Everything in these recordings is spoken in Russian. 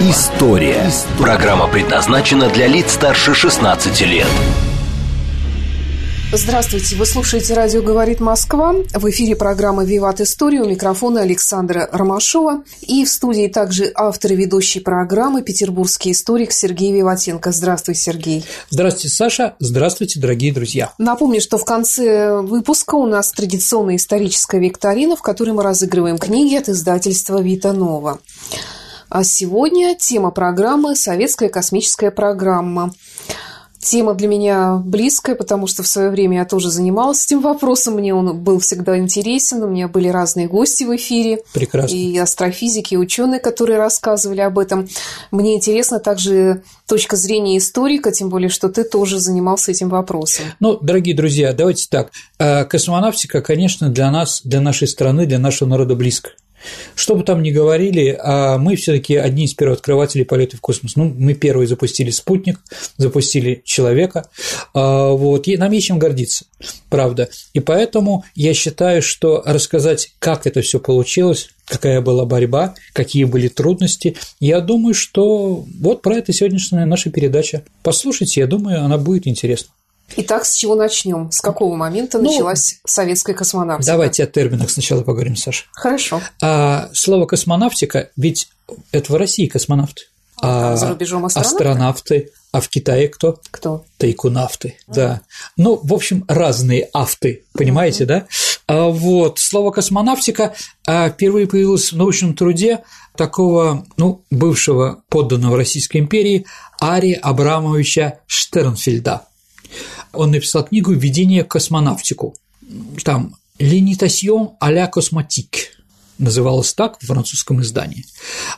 История». Программа предназначена для лиц старше 16 лет. Здравствуйте, вы слушаете «Радио говорит Москва». В эфире программа «Виват. История», у микрофона Александра Ромашова. И в студии также автор и ведущий программы, петербургский историк Сергей Виватенко. Здравствуй, Сергей. Здравствуйте, Саша. Здравствуйте, дорогие друзья. Напомню, что в конце выпуска у нас традиционная историческая викторина, в которой мы разыгрываем книги от издательства «Витанова». А сегодня тема программы «Советская космическая программа». Тема для меня близкая, потому что в свое время я тоже занималась этим вопросом. Мне он был всегда интересен. У меня были разные гости в эфире. Прекрасно. И астрофизики, и ученые, которые рассказывали об этом. Мне интересна также точка зрения историка, тем более, что ты тоже занимался этим вопросом. Ну, дорогие друзья, давайте так. Космонавтика, конечно, для нас, для нашей страны, для нашего народа близко. Что бы там ни говорили, мы все-таки одни из первооткрывателей полета в космос. Ну, мы первые запустили спутник, запустили человека. Вот. И нам есть чем гордиться, правда. И поэтому я считаю, что рассказать, как это все получилось, какая была борьба, какие были трудности, я думаю, что вот про это сегодняшняя наша передача. Послушайте, я думаю, она будет интересна. Итак, с чего начнем? С какого момента началась советская космонавтика? Давайте о терминах сначала поговорим, Саша. Хорошо. Слово космонавтика, ведь это в России космонавты. А за рубежом астронавты. А в Китае кто? Кто? Тайкунавты, да. Ну, в общем, разные авты, понимаете, да? Вот, слово «космонавтика» впервые появилось в научном труде такого, ну, бывшего подданного Российской империи Арии Абрамовича Штернфельда. Он написал книгу «Введение в космонавтику». Там «Линитасьон а ля космотик» называлась так в французском издании.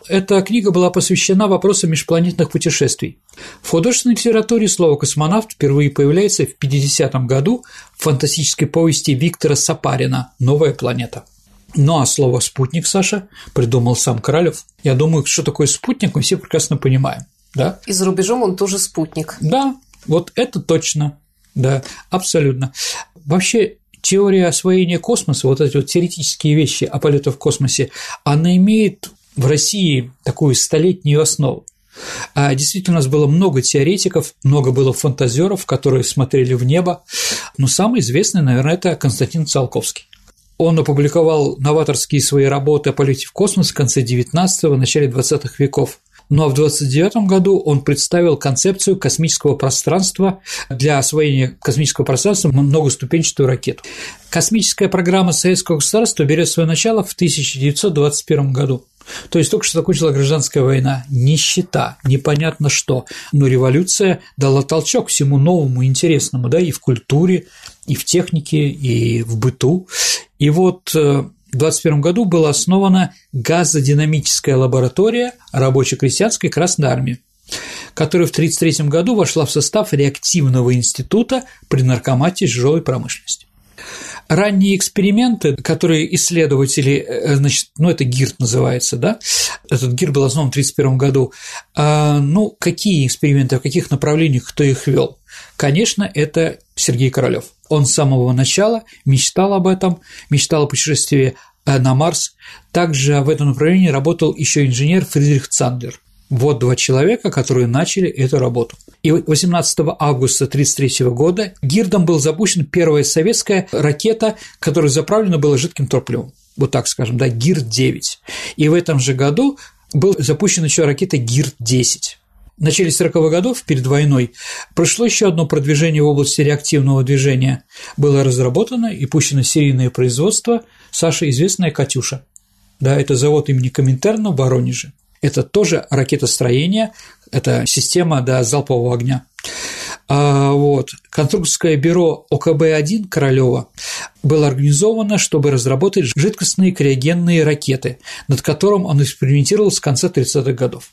Эта книга была посвящена вопросам межпланетных путешествий. В художественной литературе слово «космонавт» впервые появляется в 1950 году в фантастической повести Виктора Сапарина «Новая планета». Ну, а слово «спутник», Саша, придумал сам Королёв. Я думаю, что такое спутник, мы все прекрасно понимаем. Да? И за рубежом он тоже спутник. Да. Вот это точно, да, абсолютно. Вообще теория освоения космоса, вот эти вот теоретические вещи о полетах в космосе, она имеет в России такую столетнюю основу. Действительно, у нас было много теоретиков, много было фантазеров, которые смотрели в небо, но самый известный, наверное, это Константин Циолковский. Он опубликовал новаторские свои работы о полете в космос в конце XIX – начале XX веков. Ну а в 1929 году он представил концепцию космического пространства для освоения космического пространства многоступенчатую ракету. Космическая программа Советского государства берет свое начало в 1921 году. То есть только что закончила гражданская война, нищета, непонятно что, но революция дала толчок всему новому и интересному, да, и в культуре, и в технике, и в быту. И вот в 1921 году была основана газодинамическая лаборатория рабоче-крестьянской Красной Армии, которая в 1933 году вошла в состав реактивного института при наркомате тяжелой промышленности. Ранние эксперименты, которые исследователи, значит, ну, это ГИРД называется, да, этот ГИРД был основан в 1931 году, ну, какие эксперименты, в каких направлениях, кто их вел? Конечно, это Сергей Королёв. Он с самого начала мечтал об этом, мечтал о путешествии на Марс. Также в этом направлении работал еще инженер Фридрих Цандер. Вот два человека, которые начали эту работу. И 18 августа 1933 года ГИРДом был запущен первая советская ракета, которая заправлена была жидким топливом. Вот так скажем, да, ГИРД-9. И в этом же году был запущен еще ракета ГИРД-10. В начале 40-х годов, перед войной, прошло еще одно продвижение в области реактивного движения. Было разработано и пущено серийное производство, Саше известная «Катюша». Да, это завод имени Коминтерна в Воронеже. Это тоже ракетостроение, это система, да, залпового огня. Вот. Конструкторское бюро ОКБ-1 Королёва было организовано, чтобы разработать жидкостные криогенные ракеты, над которым он экспериментировал с конца 30-х годов.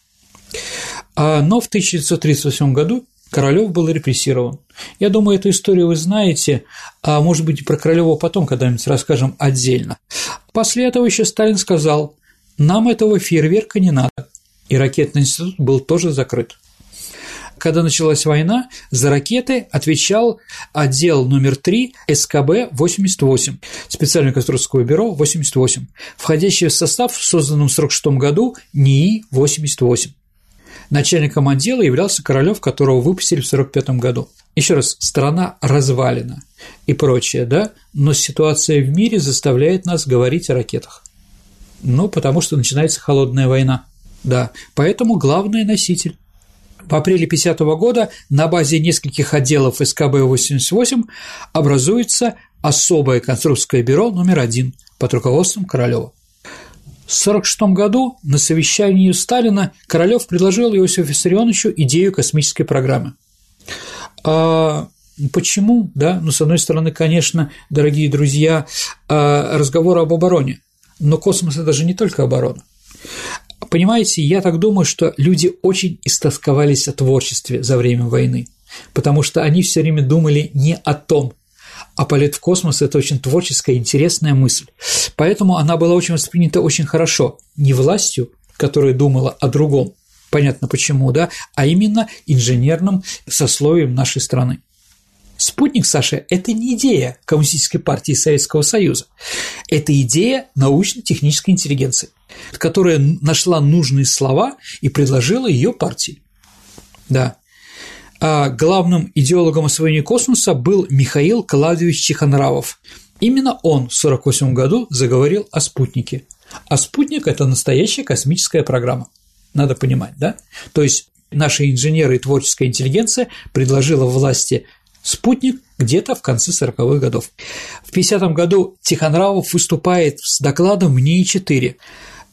Но в 1938 году Королёв был репрессирован. Я думаю, эту историю вы знаете, а может быть, про Королёва потом когда-нибудь расскажем отдельно. После этого еще Сталин сказал: нам этого фейерверка не надо, и ракетный институт был тоже закрыт. Когда началась война, за ракеты отвечал отдел номер 3 СКБ-88, специальное конструкторское бюро 88, входящее в состав в созданном в 1946 году НИИ-88. Начальником отдела являлся Королёв, которого выпустили в 1945 году. Еще раз, страна развалена и прочее, да, но ситуация в мире заставляет нас говорить о ракетах. Ну, потому что начинается холодная война, да, поэтому главный носитель. В апреле 1950 года на базе нескольких отделов СКБ-88 образуется особое конструкторское бюро номер 1 под руководством Королёва. В 1946 году на совещании Сталина Королёв предложил Иосифу Виссарионовичу идею космической программы. Почему? Да? Ну, с одной стороны, конечно, дорогие друзья, разговор об обороне, но космос – это же не только оборона. Понимаете, я так думаю, что люди очень истосковались о творчестве за время войны, потому что они все время думали не о том, а полет в космос – это очень творческая, интересная мысль. Поэтому она была очень воспринята очень хорошо, не властью, которая думала о другом, понятно почему, да, а именно инженерным сословием нашей страны. Спутник, Саша, – это не идея Коммунистической партии Советского Союза, это идея научно-технической интеллигенции, которая нашла нужные слова и предложила ее партии. Да. А главным идеологом освоения космоса был Михаил Клавдиевич Тихонравов. Именно он в 1948 году заговорил о спутнике. А спутник – это настоящая космическая программа, надо понимать, да? То есть наши инженеры и творческая интеллигенция предложила власти спутник где-то в конце 40-х годов. В 50-м году Тихонравов выступает с докладом в НИИ-4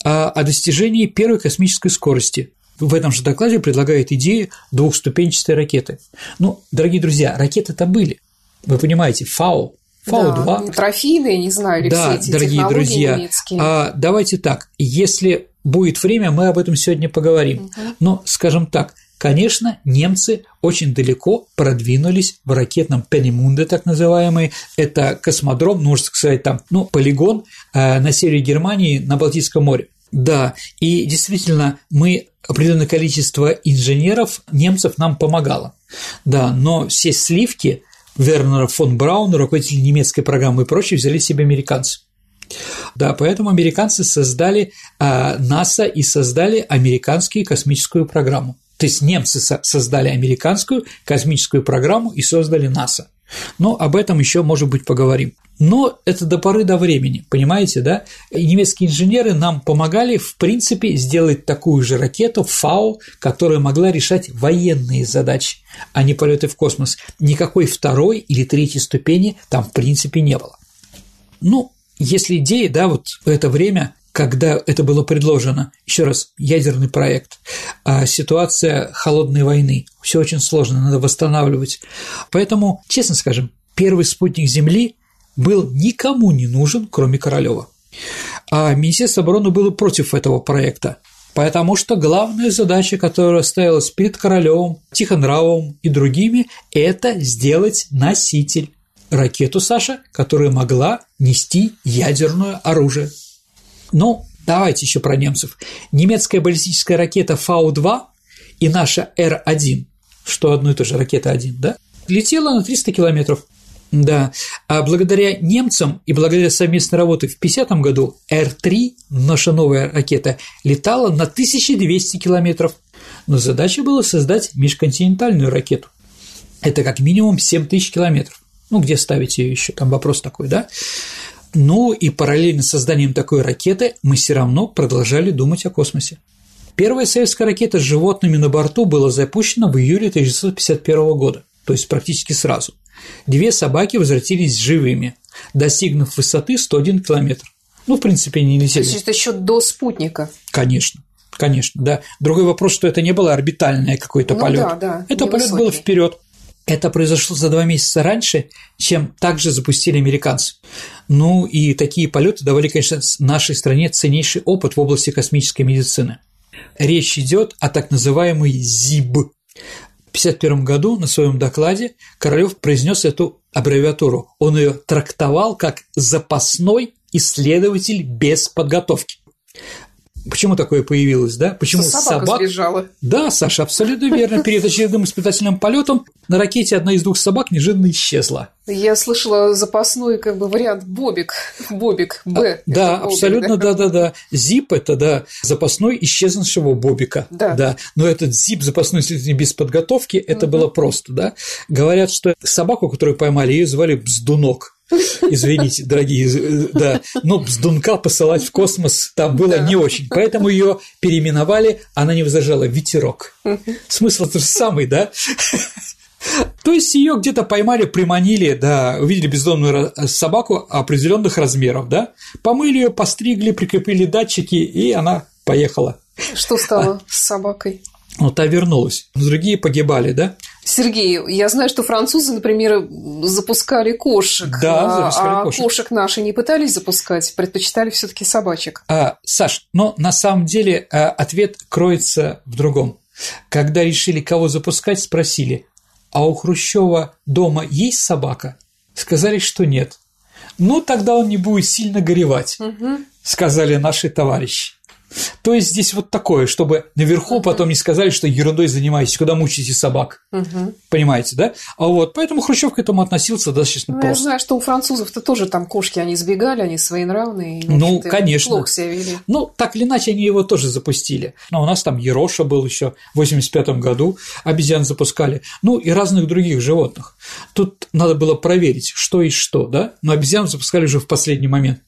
о достижении первой космической скорости. В этом же докладе предлагает идею двухступенчатой ракеты. Ну, дорогие друзья, ракеты-то были, вы понимаете, ФАО, ФАО-2. Да, ну, трофейные, не знаю, или да, все эти дорогие технологии друзья, немецкие. Давайте так, если будет время, мы об этом сегодня поговорим. Угу. Но, скажем так, конечно, немцы очень далеко продвинулись в ракетном Пенемунде, так называемый, это космодром, нужно сказать, там, ну, полигон на севере Германии, на Балтийском море. Да, и действительно, мы определенное количество инженеров немцев нам помогало, да, но все сливки Вернера фон Брауна, руководителя немецкой программы и прочее, взяли себе американцы. Да, поэтому американцы создали НАСА и создали американскую космическую программу. То есть немцы создали американскую космическую программу и создали НАСА. Но об этом еще, может быть, поговорим. Но это до поры до времени, понимаете, да? И немецкие инженеры нам помогали, в принципе, сделать такую же ракету ФАО, которая могла решать военные задачи, а не полеты в космос. Никакой второй или третьей ступени там, в принципе, не было. Ну, если идея, да, вот в это время, когда это было предложено, еще раз, ядерный проект, ситуация холодной войны, все очень сложно, надо восстанавливать. Поэтому, честно скажем, первый спутник Земли был никому не нужен, кроме Королёва. А Министерство обороны было против этого проекта, потому что главная задача, которая ставилась перед Королёвым, Тихонравовым и другими, это сделать носитель, ракету, Саша, которая могла нести ядерное оружие. Ну, давайте еще про немцев. Немецкая баллистическая ракета Фау-2 и наша Р-1, что одно и то же ракета 1, да, летела на 300 километров. Да, а благодаря немцам и благодаря совместной работе в 1950 году Р-3, наша новая ракета, летала на 1200 километров, но задача была создать межконтинентальную ракету. Это как минимум 7000 километров. Ну, где ставить ее еще? Там вопрос такой, да? Ну и параллельно с созданием такой ракеты мы все равно продолжали думать о космосе. Первая советская ракета с животными на борту была запущена в июле 1951 года, то есть практически сразу. 2 собаки возвратились живыми, достигнув высоты 101 километр. Ну, в принципе, не летели. То есть это еще до спутника? Конечно, конечно, да. Другой вопрос, что это не было орбитальное какой-то полет. Да, да, это полет был вперед. Это произошло за 2 месяца раньше, чем также запустили американцы. Ну и такие полеты давали, конечно, нашей стране ценнейший опыт в области космической медицины. Речь идет о так называемой ЗИБ. 1951 году на своем докладе Королёв произнес эту аббревиатуру. Он ее трактовал как «запасной исследователь без подготовки». Почему такое появилось, да? Почему собака сбежала? Да, Саша, абсолютно верно. Перед очередным испытательным полетом на ракете одна из двух собак неожиданно исчезла. Я слышала запасной вариант Бобик. Бобик, Б. Да, Бобик, абсолютно, да. Зип – это, да, запасной исчезнувшего Бобика. Да. Но этот зип, запасной без подготовки, это было просто, да. Говорят, что собаку, которую поймали, ее звали Бздунок. Извините, дорогие, да, но Бздунка посылать в космос там было не очень, поэтому ее переименовали, она не возражала, Ветерок. Смысл тот же самый, да? То есть ее где-то поймали, приманили, да, увидели бездомную собаку определенных размеров, да, помыли ее, постригли, прикрепили датчики, и она поехала. Что стало с собакой? Ну, та вернулась, но другие погибали, да? Сергей, я знаю, что французы, например, запускали кошек, запускали кошек. Кошек наши не пытались запускать, предпочитали все-таки собачек. Саш, но на самом деле ответ кроется в другом. Когда решили, кого запускать, спросили, а у Хрущева дома есть собака? Сказали, что нет. Ну, тогда он не будет сильно горевать, сказали наши товарищи. То есть здесь вот такое, чтобы наверху потом не сказали, что ерундой занимаетесь, куда мучаете собак, понимаете, да? А вот, поэтому Хрущёв к этому относился достаточно просто. Я знаю, что у французов-то тоже там кошки, они сбегали, они своенравные, ну, конечно, плохо себя вели. Ну, так или иначе, они его тоже запустили. Но у нас там Ероша был еще в 1985 году, обезьян запускали, ну, и разных других животных. Тут надо было проверить, что и что, да? Но обезьян запускали уже в последний момент,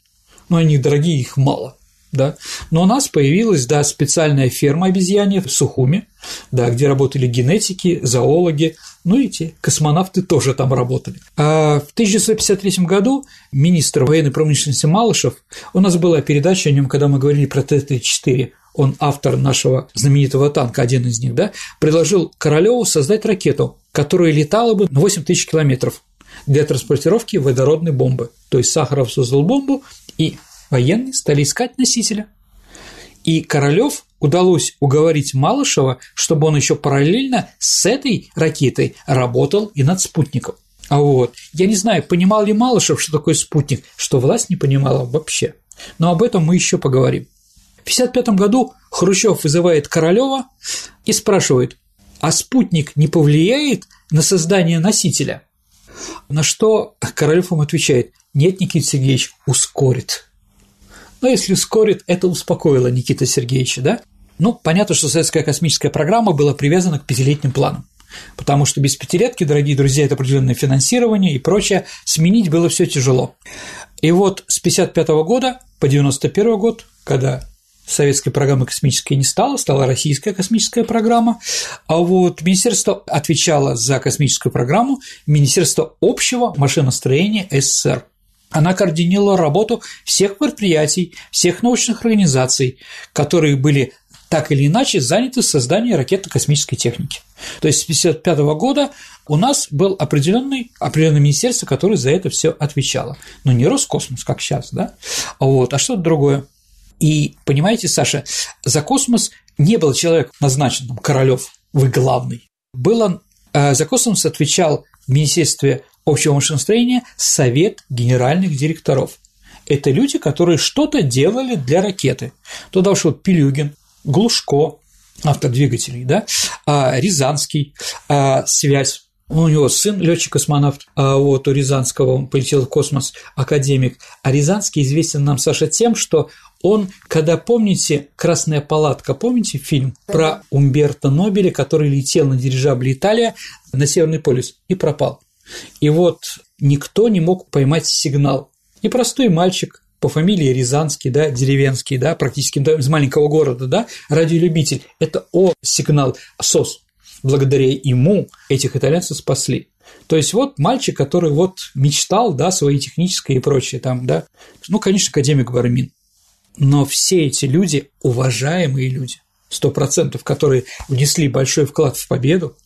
но они дорогие, их мало. Да. Но у нас появилась, да, специальная ферма обезьянья в Сухуми, да, где работали генетики, зоологи, ну и те космонавты тоже там работали. А в 1953 году министр военной промышленности Малышев, у нас была передача о нем, когда мы говорили про Т-34, он автор нашего знаменитого танка, один из них, да, предложил Королёву создать ракету, которая летала бы на 8000 километров для транспортировки водородной бомбы. То есть Сахаров создал бомбу, и военные стали искать носителя. И Королёв удалось уговорить Малышева, чтобы он еще параллельно с этой ракетой работал и над спутником. А вот, я не знаю, понимал ли Малышев, что такое спутник, что власть не понимала вообще. Но об этом мы еще поговорим. В 1955 году Хрущёв вызывает Королёва и спрашивает, а спутник не повлияет на создание носителя? На что Королёв ему отвечает, нет, Никита Сергеевич, ускорит. Но если ускорит, это успокоило Никита Сергеевича, да? Ну, понятно, что советская космическая программа была привязана к пятилетним планам, потому что без пятилетки, дорогие друзья, это определенное финансирование и прочее, сменить было все тяжело. И вот с 1955 года по 1991 год, когда советской программы космической не стало, стала российская космическая программа, а вот министерство отвечало за космическую программу, Министерство общего машиностроения СССР. Она координировала работу всех предприятий, всех научных организаций, которые были так или иначе заняты созданием ракетно-космической техники. То есть с 1955 года у нас был определенное министерство, которое за это все отвечало. Но не Роскосмос, как сейчас, да? Вот, а что-то другое. И понимаете, Саша, за космос не был человек назначен, там, Королёв, вы главный. За космос отвечал в Министерстве общего машиностроения Совет генеральных директоров. Это люди, которые что-то делали для ракеты. Туда ушел Пилюгин, Глушко, автор двигателей, да? Рязанский, связь. У него сын летчик-космонавт, вот у Рязанского, он полетел в космос, академик. А Рязанский известен нам, Саша, тем, что он, когда, помните, «Красная палатка», помните фильм про Умберто Нобеля, который летел на дирижабле «Италия» на Северный полюс и пропал. И вот никто не мог поймать сигнал. Непростой мальчик по фамилии Рязанский, да, деревенский, да, практически из маленького города, да, радиолюбитель. Это сигнал СОС. Благодаря ему этих итальянцев спасли. То есть вот мальчик, который вот мечтал, да, своей технической и прочее там, да. Ну, конечно, академик Вармин. Но все эти люди – уважаемые люди, 100%, которые внесли большой вклад в победу,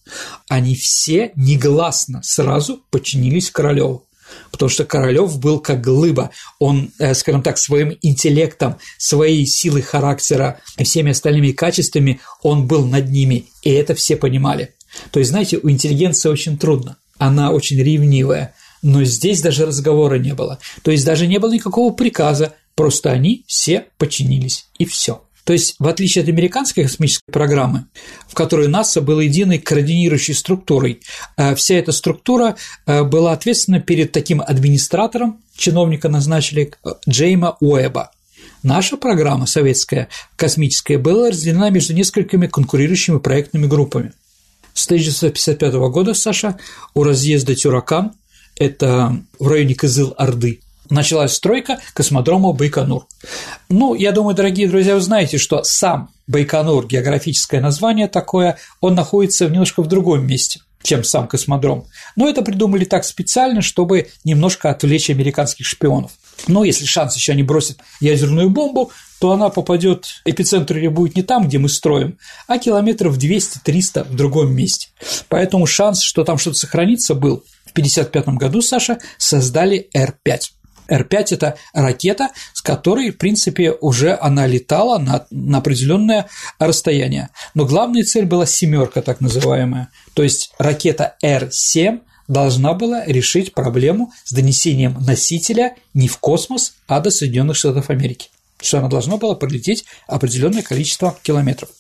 они все негласно сразу подчинились Королёву, потому что Королёв был как глыба, он, скажем так, своим интеллектом, своей силой характера и всеми остальными качествами он был над ними, и это все понимали. То есть, знаете, у интеллигенции очень трудно, она очень ревнивая, но здесь даже разговора не было. То есть, даже не было никакого приказа, просто они все подчинились, и все. То есть, в отличие от американской космической программы, в которой НАСА была единой координирующей структурой, вся эта структура была ответственна перед таким администратором, чиновника назначили Джейма Уэбба. Наша программа советская космическая была разделена между несколькими конкурирующими проектными группами. С 1955 года, Саша, у разъезда Тюракан, это в районе Кызыл-Орды, началась стройка космодрома Байконур. Ну, я думаю, дорогие друзья, вы знаете, что сам Байконур, географическое название такое, он находится немножко в другом месте, чем сам космодром. Но это придумали так специально, чтобы немножко отвлечь американских шпионов. Но если шанс еще они бросят ядерную бомбу, то она попадет, эпицентр ее будет не там, где мы строим, а километров 200-300 в другом месте. Поэтому шанс, что там что-то сохранится, был. В 1955 году, Саша, создали Р-5. Р-5 – это ракета, с которой, в принципе, уже она летала на определенное расстояние. Но главная цель была «семерка», так называемая. То есть ракета Р-7 должна была решить проблему с донесением носителя не в космос, а до Соединенных Штатов Америки. Что она должна была пролететь определенное количество километров.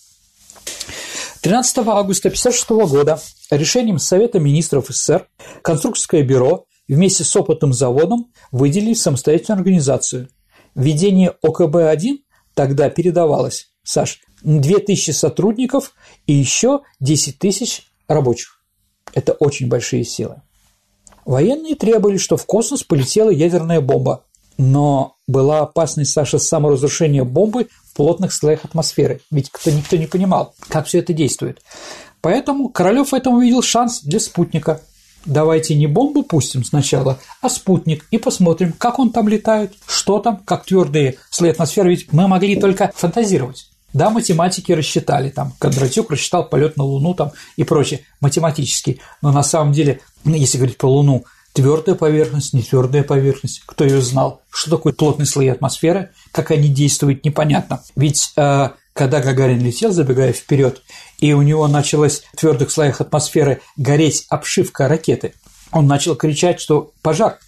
13 августа 1956 года решением Совета министров СССР конструкторское бюро вместе с опытным заводом выделили самостоятельную организацию. Введение ОКБ-1 тогда передавалось, Саш, 2000 сотрудников и еще 10 тысяч рабочих. Это очень большие силы. Военные требовали, что в космос полетела ядерная бомба, но была опасность, Саша, саморазрушения бомбы в плотных слоях атмосферы, ведь никто не понимал, как все это действует. Поэтому Королёв в этом увидел шанс для спутника. Давайте не бомбу пустим сначала, а спутник, и посмотрим, как он там летает, что там, как твердые слои атмосферы, ведь мы могли только фантазировать. Да, математики рассчитали, там, Кондратюк рассчитал полет на Луну там, и прочее, математически. Но на самом деле, если говорить про Луну, твердая поверхность, не твердая поверхность, кто ее знал, что такое плотные слои атмосферы, как они действуют, непонятно. Ведь когда Гагарин летел, забегая вперед, и у него началась в твердых слоях атмосферы гореть обшивка ракеты, он начал кричать, что пожар,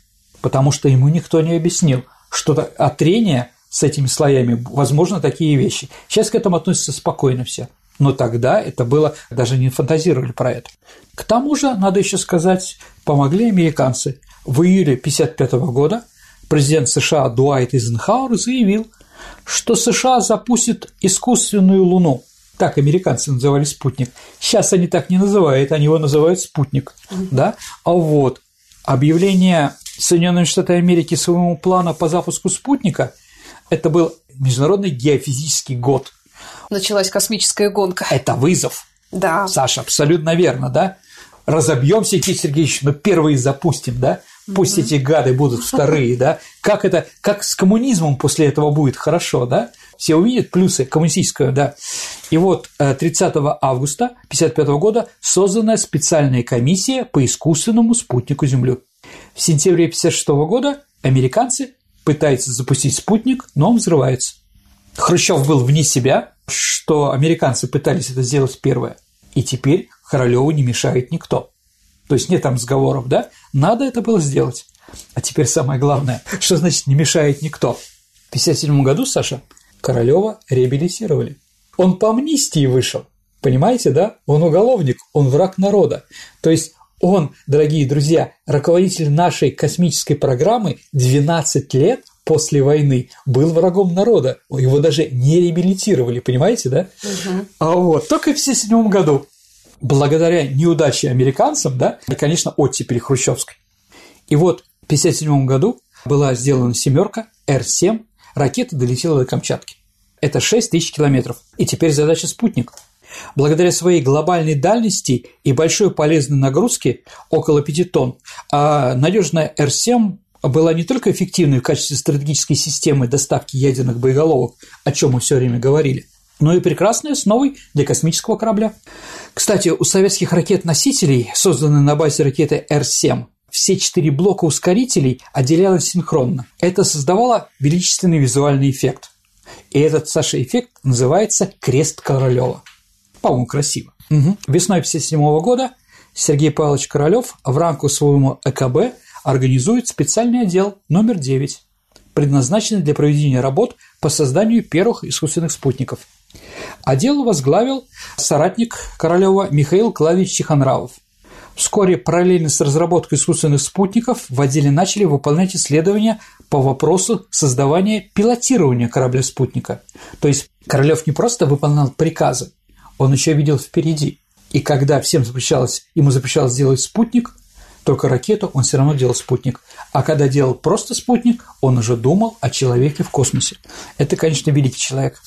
потому что ему никто не объяснил, что от трения с этими слоями, возможно, такие вещи. Сейчас к этому относятся спокойно все. Но тогда это было, даже не фантазировали про это. К тому же, надо еще сказать, помогли американцы. В июле 1955 года президент США Дуайт Эйзенхауэр заявил, что США запустит искусственную Луну. Так американцы называли спутник. Сейчас они так не называют, они его называют спутник. Да? А вот объявление Соединенными Штатами Америки своему плану по запуску спутника – это был международный геофизический год. Началась космическая гонка. Это вызов. Да. Саша, абсолютно верно, да? Разобьемся, Никита Сергеевич, но первые запустим, да? Пусть эти гады будут вторые, да? Как это, как с коммунизмом после этого будет хорошо, да? Все увидят плюсы коммунистического, да? И вот 30 августа 1955 года создана специальная комиссия по искусственному спутнику Земли. В сентябре 1956 года американцы пытается запустить спутник, но он взрывается. Хрущёв был вне себя, что американцы пытались это сделать первое, и теперь Королёву не мешает никто. То есть нет там разговоров, да? Надо это было сделать. А теперь самое главное, что значит «не мешает никто». В 1957 году, Саша, Королёва реабилитировали. Он по амнистии вышел, понимаете, да? Он уголовник, он враг народа. То есть он, дорогие друзья, руководитель нашей космической программы 12 лет после войны был врагом народа. Его даже не реабилитировали, понимаете, да? Угу. А вот, только в 1977 году, благодаря неудаче американцам, да, и, конечно, оттепели хрущевской. И вот в 1957 году была сделана «семерка», Р-7, ракета долетела до Камчатки. Это 6 тысяч километров. И теперь задача «спутник». Благодаря своей глобальной дальности и большой полезной нагрузке около 5 тонн, надежная Р-7 была не только эффективной в качестве стратегической системы доставки ядерных боеголовок, о чем мы все время говорили, но и прекрасной основой для космического корабля. Кстати, у советских ракет-носителей, созданных на базе ракеты Р-7, все 4 блока ускорителей отделялись синхронно. Это создавало величественный визуальный эффект. И этот, Саша, эффект называется «Крест Королёва». По-моему, красиво. Весной 1957 года Сергей Павлович Королёв в рамках своего ОКБ организует специальный отдел номер 9, предназначенный для проведения работ по созданию первых искусственных спутников. Отдел возглавил соратник Королёва Михаил Клавдиевич Тихонравов. Вскоре параллельно с разработкой искусственных спутников в отделе начали выполнять исследования по вопросу создавания пилотирования корабля-спутника. То есть Королёв не просто выполнял приказы, он еще видел впереди. И когда ему запрещалось делать спутник, только ракету, он все равно делал спутник. А когда делал просто спутник, он уже думал о человеке в космосе. Это, конечно, великий человек.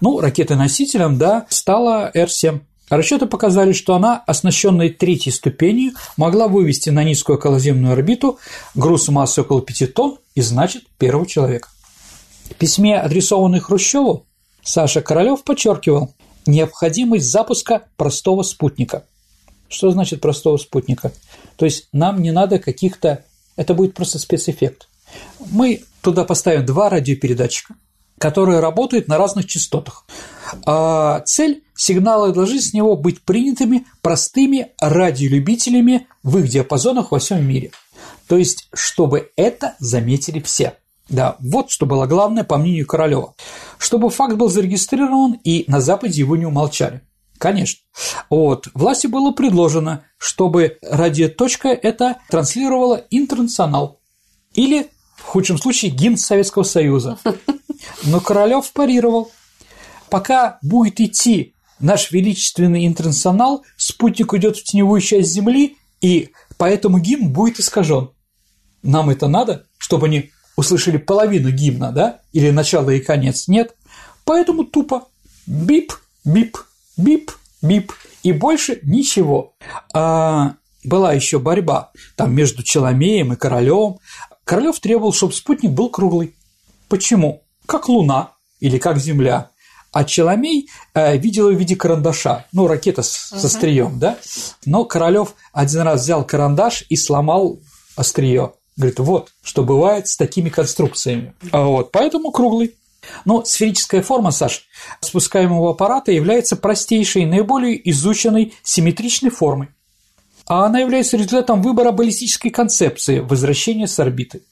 Ну, ракетой-носителем, да, стала Р-7. Расчеты показали, что она, оснащенная третьей ступенью, могла вывести на низкую околоземную орбиту груз массой около 5 тонн и, значит, первого человека. В письме, адресованном Хрущёву, Саша Королёв подчеркивал необходимость запуска простого спутника. Что значит простого спутника? То есть нам не надо каких-то… Это будет просто спецэффект. Мы туда поставим 2 радиопередатчика, которые работают на разных частотах. А цель сигнала должны с него быть принятыми простыми радиолюбителями в их диапазонах во всем мире. То есть, чтобы это заметили все. Да, вот что было главное, по мнению Королёва. Чтобы факт был зарегистрирован, и на Западе его не умолчали. Конечно. Вот. Власти было предложено, чтобы радиоточка это транслировала «Интернационал» или, в худшем случае, гимн Советского Союза. Но Королёв парировал. Пока будет идти наш величественный «Интернационал», спутник уйдет в теневую часть Земли, и поэтому гимн будет искажен. Нам это надо, чтобы они услышали половину гимна, да, или начало и конец, нет. Поэтому тупо бип-бип, бип-бип, и больше ничего. А была еще борьба там между Челомеем и Королёвым. Королёв требовал, чтобы спутник был круглый. Почему? Как Луна или как Земля. А Челомей видел её в виде карандаша, ну, ракета со остриём, да. Но Королёв один раз взял карандаш и сломал остриё. Говорит, вот, что бывает с такими конструкциями. Вот, поэтому круглый. Но сферическая форма, Саш, спускаемого аппарата является простейшей, наиболее изученной симметричной формой. А она является результатом выбора баллистической концепции возвращения с орбиты.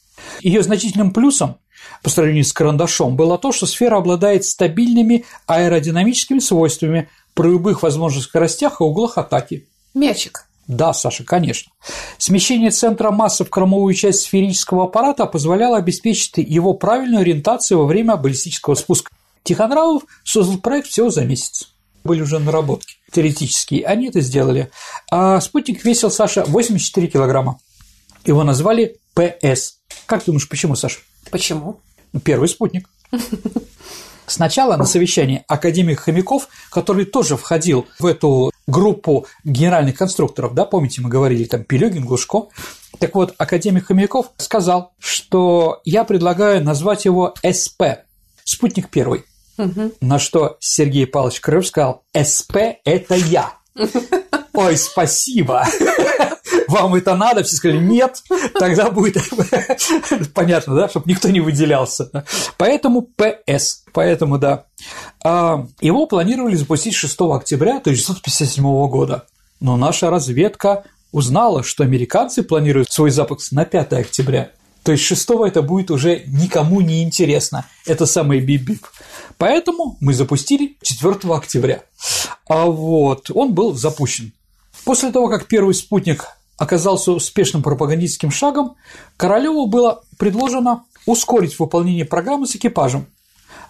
Ее значительным плюсом по сравнению с карандашом было то, что сфера обладает стабильными аэродинамическими свойствами при любых возможных скоростях и углах атаки. Мячик. Да, Саша, конечно. Смещение центра массы в кормовую часть сферического аппарата позволяло обеспечить его правильную ориентацию во время баллистического спуска. Тихонравов создал проект всего за месяц. Были уже наработки теоретические, они это сделали. А спутник весил, Саша, 84 килограмма. Его назвали ПС. Как ты думаешь, почему, Саша? Почему? Первый спутник. Сначала на совещании академик Хомяков, который тоже входил в эту группу генеральных конструкторов, да, помните, мы говорили, там, Пелёгин, Глушко. Так вот, академик Хомяков сказал, что я предлагаю назвать его СП, спутник первый. Угу. На что Сергей Павлович Королёв сказал, СП – это я. Ой, спасибо. Вам это надо? Все сказали, нет, тогда будет понятно, да, чтобы никто не выделялся. Поэтому ПС, поэтому, да. Его планировали запустить 6 октября 1957 года, но наша разведка узнала, что американцы планируют свой запуск на 5 октября. То есть 6-го это будет уже никому не интересно, это самый бип-бип. Поэтому мы запустили 4 октября. А вот он был запущен. После того, как первый спутник оказался успешным пропагандистским шагом, Королёву было предложено ускорить выполнение программы с экипажем,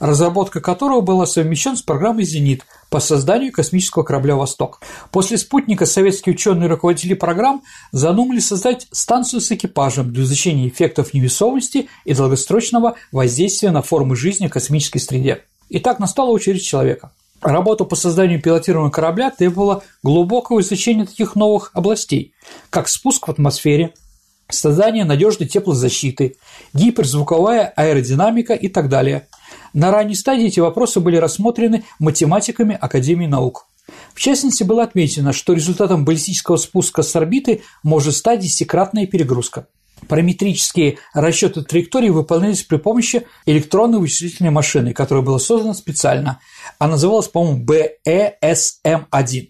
разработка которого была совмещена с программой «Зенит» по созданию космического корабля «Восток». После спутника советские ученые и руководители программ задумали создать станцию с экипажем для изучения эффектов невесомости и долгосрочного воздействия на формы жизни в космической среде. Итак, настала очередь человека. Работа по созданию пилотируемого корабля требовала глубокого изучения таких новых областей, как спуск в атмосфере, создание надежной теплозащиты, гиперзвуковая аэродинамика и так далее. На ранней стадии эти вопросы были рассмотрены математиками Академии наук. В частности, было отмечено, что результатом баллистического спуска с орбиты может стать 10-кратная перегрузка. Параметрические расчеты траектории выполнялись при помощи электронной вычислительной машины, которая была создана специально. Она называлась, по-моему, БЭСМ-1.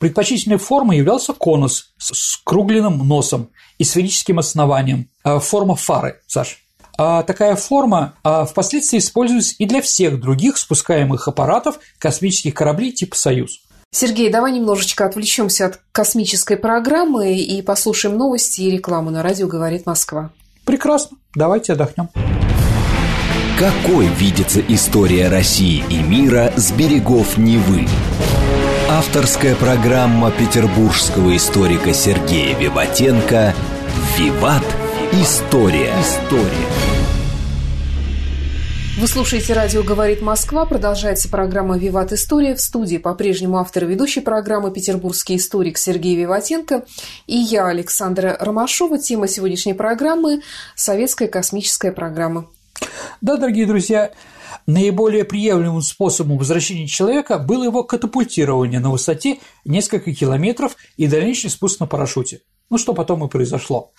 Предпочтительной формой являлся конус с кругленным носом и сферическим основанием. Форма фары, Саш. Такая форма впоследствии используется и для всех других спускаемых аппаратов космических кораблей типа «Союз». Сергей, давай немножечко отвлечемся от космической программы и послушаем новости и рекламу на радио «Говорит Москва». Прекрасно. Давайте отдохнем. Какой видится история России и мира с берегов Невы? Авторская программа петербургского историка Сергея Виватенко «Виват. История». Вы слушаете «Радио говорит Москва». Продолжается программа «Виват. История». В студии по-прежнему автор и ведущий программы петербургский историк Сергей Виватенко и я, Александра Ромашова. Тема сегодняшней программы – советская космическая программа. Да, дорогие друзья, наиболее приемлемым способом возвращения человека было его катапультирование на высоте нескольких километров и дальнейший спуск на парашюте. Ну, что потом и произошло.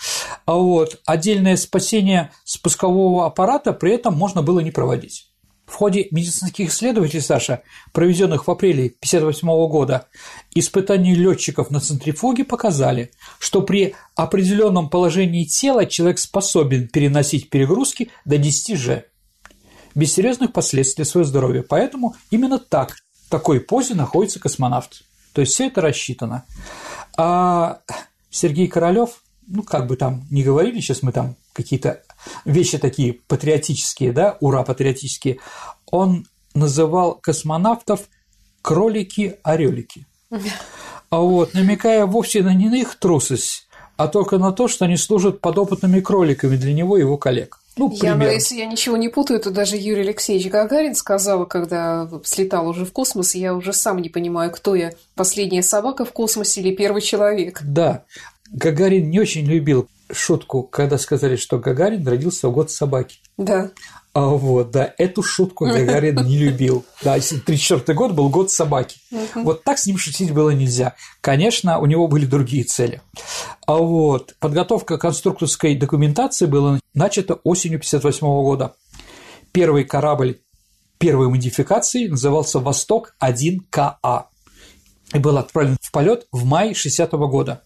Отдельное спасение спускового аппарата при этом можно было не проводить. В ходе медицинских исследований, Саша, проведенных в апреле 1958 года, испытания летчиков на центрифуге показали, что при определенном положении тела человек способен переносить перегрузки до 10 G без серьезных последствий своего здоровья. Поэтому именно так, в такой позе находится космонавт. То есть все это рассчитано. А Сергей Королёв, ну, как бы там ни говорили, сейчас мы там какие-то вещи такие патриотические, да, ура, патриотические, он называл космонавтов кролики-орёлики, намекая вовсе не на их трусость, а только на то, что они служат подопытными кроликами для него и его коллег. Если я ничего не путаю, то даже Юрий Алексеевич Гагарин сказал, когда слетал уже в космос, я уже сам не понимаю, кто я, последняя собака в космосе или первый человек. Да, Гагарин не очень любил шутку, когда сказали, что Гагарин родился в год собаки. Да. Эту шутку Гагарин не любил. Да, 1934 год был год собаки. Вот так с ним шутить было нельзя. Конечно, у него были другие цели. Подготовка конструкторской документации была начата осенью 1958 года. Первый корабль первой модификации назывался «Восток-1КА» и был отправлен в полет в мае 1960 года.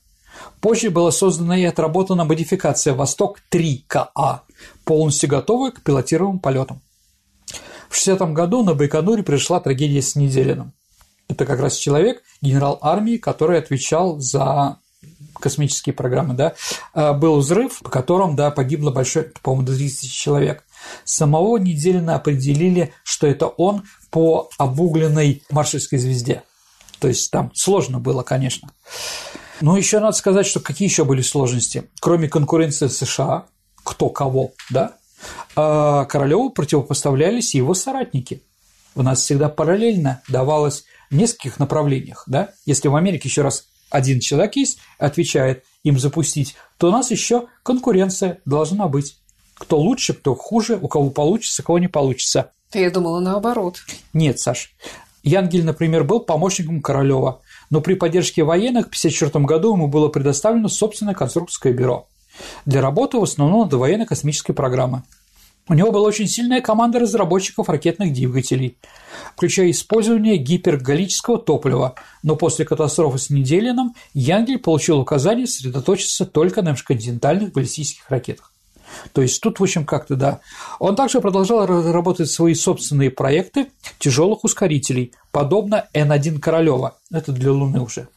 Позже была создана и отработана модификация «Восток-3КА», полностью готовая к пилотируемым полетам. В 1960 году на Байконуре произошла трагедия с Неделиным. Это как раз человек, генерал армии, который отвечал за космические программы. Да? Был взрыв, по которому погибло большое, по-моему, до 30 человек. Самого Неделина определили, что это он по обугленной маршальской звезде. То есть там сложно было, конечно. Но еще надо сказать, что какие еще были сложности. Кроме конкуренции США, кто кого, да, Королёву противопоставлялись его соратники. У нас всегда параллельно давалось в нескольких направлениях. Да? Если в Америке еще раз один человек есть, отвечает им запустить, то у нас еще конкуренция должна быть. Кто лучше, кто хуже, у кого получится, у кого не получится. Я думала наоборот. Нет, Саш. Янгель, например, был помощником Королёва. Но при поддержке военных в 1954 году ему было предоставлено собственное конструкторское бюро для работы в основном до военно-космической программы. У него была очень сильная команда разработчиков ракетных двигателей, включая использование гипергаллического топлива, но после катастрофы с Неделиным Янгель получил указание сосредоточиться только на межконтинентальных баллистических ракетах. То есть тут, в общем, как-то да. Он также продолжал разрабатывать свои собственные проекты тяжелых ускорителей, подобно Н-1 Королёва. Это для Луны уже.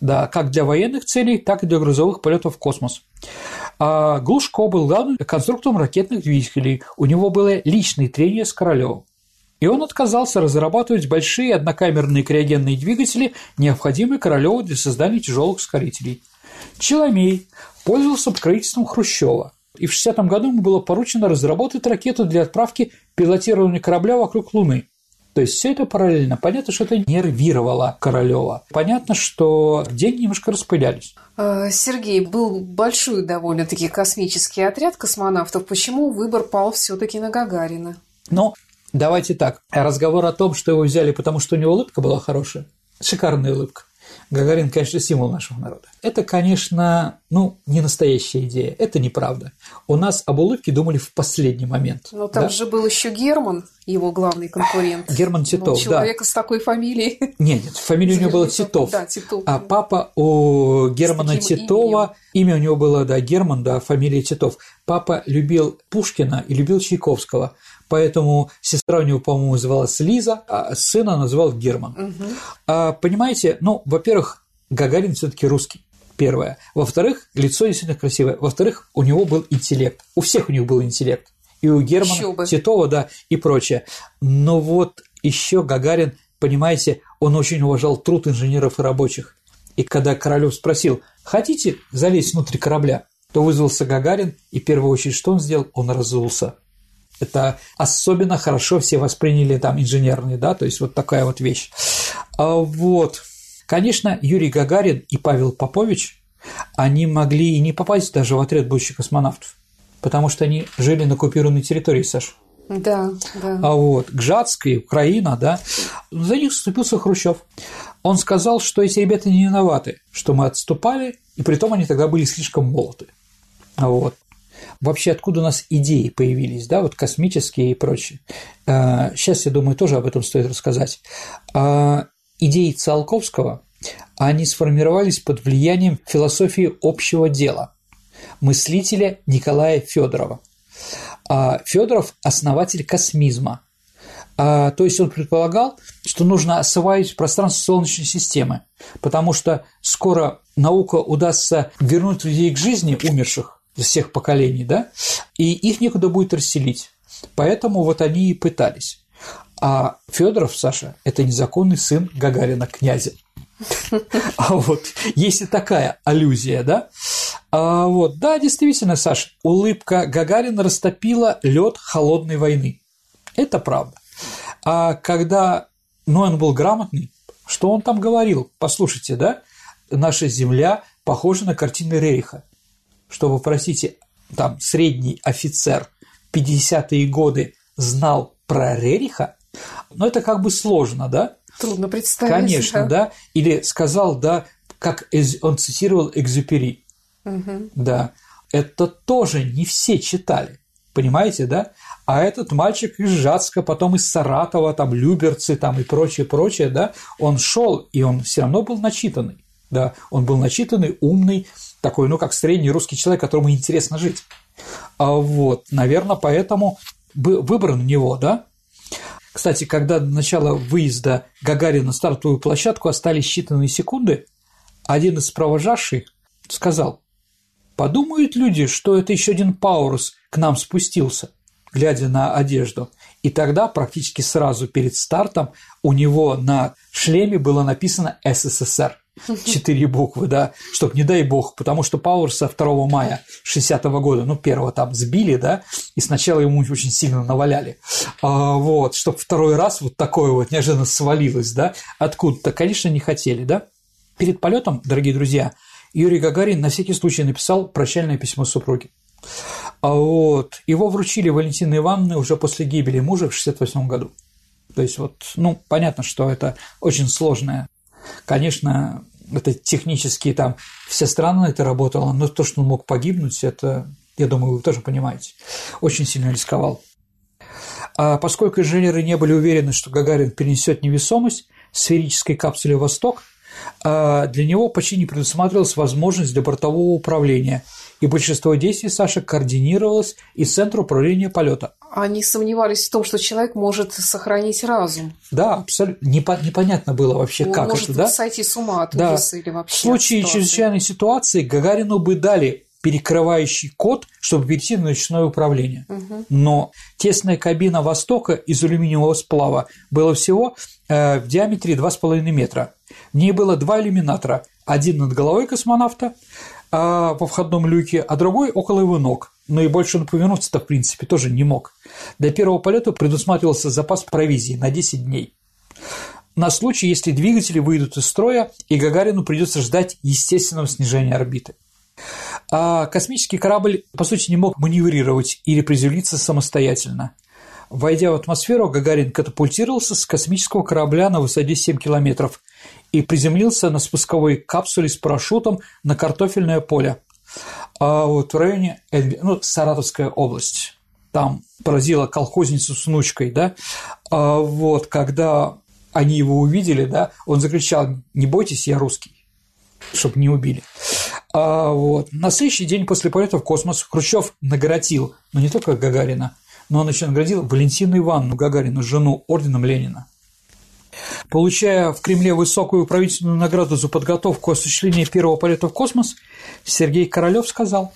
Да, как для военных целей, так и для грузовых полетов в космос. А Глушко был главным конструктором ракетных двигателей. У него было личное трение с Королёвым. И он отказался разрабатывать большие однокамерные криогенные двигатели, необходимые Королёву для создания тяжелых ускорителей. Челомей пользовался покровительством Хрущёва. И в 1960 году ему было поручено разработать ракету для отправки пилотирования корабля вокруг Луны. То есть все это параллельно. Понятно, что это нервировало Королёва. Понятно, что деньги немножко распылялись. Сергей, был большой довольно-таки космический отряд космонавтов. Почему выбор пал все-таки на Гагарина? Давайте так. Разговор о том, что его взяли, потому что у него улыбка была хорошая. Шикарная улыбка. Гагарин, конечно, символ нашего народа. Это, конечно, не настоящая идея, это неправда. У нас об улыбке думали в последний момент. Но там же был еще Герман, его главный конкурент. Герман Титов, человека с такой фамилией. Нет, фамилия у него была Титов. Да, Титов. А папа у Германа Титова, имя у него было, Герман, фамилия Титов. Папа любил Пушкина и любил Чайковского. Поэтому сестра у него, по-моему, называлась Лиза, а сына называл Герман. Угу. Понимаете, во-первых, Гагарин все-таки русский, первое. Во-вторых, лицо действительно красивое. Во-вторых, у него был интеллект. У всех у них был интеллект. И у Германа, Титова, и прочее. Но еще Гагарин, понимаете, он очень уважал труд инженеров и рабочих. И когда Королёв спросил, хотите залезть внутрь корабля, то вызвался Гагарин, и в первую очередь, что он сделал? Он разулся. Это особенно хорошо все восприняли инженерные, то есть такая вещь. Конечно, Юрий Гагарин и Павел Попович, они могли и не попасть даже в отряд будущих космонавтов, потому что они жили на оккупированной территории, Саша. Да. Гжатская, Украина, за них вступился Хрущёв. Он сказал, что эти ребята не виноваты, что мы отступали, и притом они тогда были слишком молоды. Вообще, откуда у нас идеи появились, космические и прочее. Сейчас, я думаю, тоже об этом стоит рассказать. Идеи Циолковского, они сформировались под влиянием философии общего дела, мыслителя Николая Федорова. Федоров – основатель космизма. То есть, он предполагал, что нужно осваивать пространство Солнечной системы, потому что скоро наука удастся вернуть людей к жизни, умерших, всех поколений, и их некуда будет расселить. Поэтому они и пытались. А Федоров, Саша, это незаконный сын Гагарина, князя. Есть и такая аллюзия, действительно, Саша, улыбка Гагарина растопила лед холодной войны. Это правда. А когда, он был грамотный, что он там говорил? Послушайте, наша земля похожа на картины Рериха. Что вы простите, средний офицер 50-е годы знал про Рериха, но это сложно, Трудно представить. Конечно, да. Или сказал, как он цитировал Экзюпери. Угу. Это тоже не все читали, понимаете, А этот мальчик из Жацка, потом из Саратова, Люберцы, и прочее, он шел, и он все равно был начитанный. Он был начитанный, умный, такой, как средний русский человек, которому интересно жить. Наверное, поэтому выбран у него, Кстати, когда до начала выезда Гагарина на стартовую площадку остались считанные секунды, один из провожавших сказал: «Подумают люди, что это еще один Паурус к нам спустился», глядя на одежду. И тогда практически сразу перед стартом у него на шлеме было написано «СССР». 4 буквы, чтоб не дай бог, потому что Пауэрса 2 мая 60-го года, первого сбили, и сначала ему очень сильно наваляли, чтоб второй раз такое неожиданно свалилось, откуда-то, конечно, не хотели, Перед полетом, дорогие друзья, Юрий Гагарин на всякий случай написал прощальное письмо супруге. Его вручили Валентине Ивановне уже после гибели мужа в 68-м году. То есть, понятно, что это очень сложное. Конечно, это технически вся страна это работала, но то, что он мог погибнуть, это, я думаю, вы тоже понимаете, очень сильно рисковал. А поскольку инженеры не были уверены, что Гагарин перенесет невесомость в сферической капсуле «Восток», для него почти не предусматривалась возможность для бортового управления, и большинство действий Саша координировалось из Центра управления полета. Они сомневались в том, что человек может сохранить разум. Да, абсолютно. Непонятно было вообще, он как может это. Может сойти с ума от ужаса или вообще. В случае чрезвычайной ситуации Гагарину бы дали перекрывающий код, чтобы перейти на ночное управление. Угу. Но тесная кабина «Востока» из алюминиевого сплава была всего в диаметре 2,5 метра. В ней было 2 иллюминатора. Один над головой космонавта во входном люке, а другой около его ног. Но и больше он повернуться-то, в принципе, тоже не мог. До первого полета предусматривался запас провизии на 10 дней. На случай, если двигатели выйдут из строя, и Гагарину придется ждать естественного снижения орбиты. А космический корабль, по сути, не мог маневрировать или приземлиться самостоятельно. Войдя в атмосферу, Гагарин катапультировался с космического корабля на высоте 7 километров и приземлился на спусковой капсуле с парашютом на картофельное поле в районе Саратовская область. Там поразила колхозницу с внучкой, да, когда они его увидели, да, он закричал: «Не бойтесь, я русский», чтобы не убили. На следующий день после полета в космос Хрущёв наградил, но не только Гагарина, но он еще наградил Валентину Ивановну Гагарину, жену, орденом Ленина. Получая в Кремле высокую правительственную награду за подготовку осуществления первого полета в космос, Сергей Королёв сказал: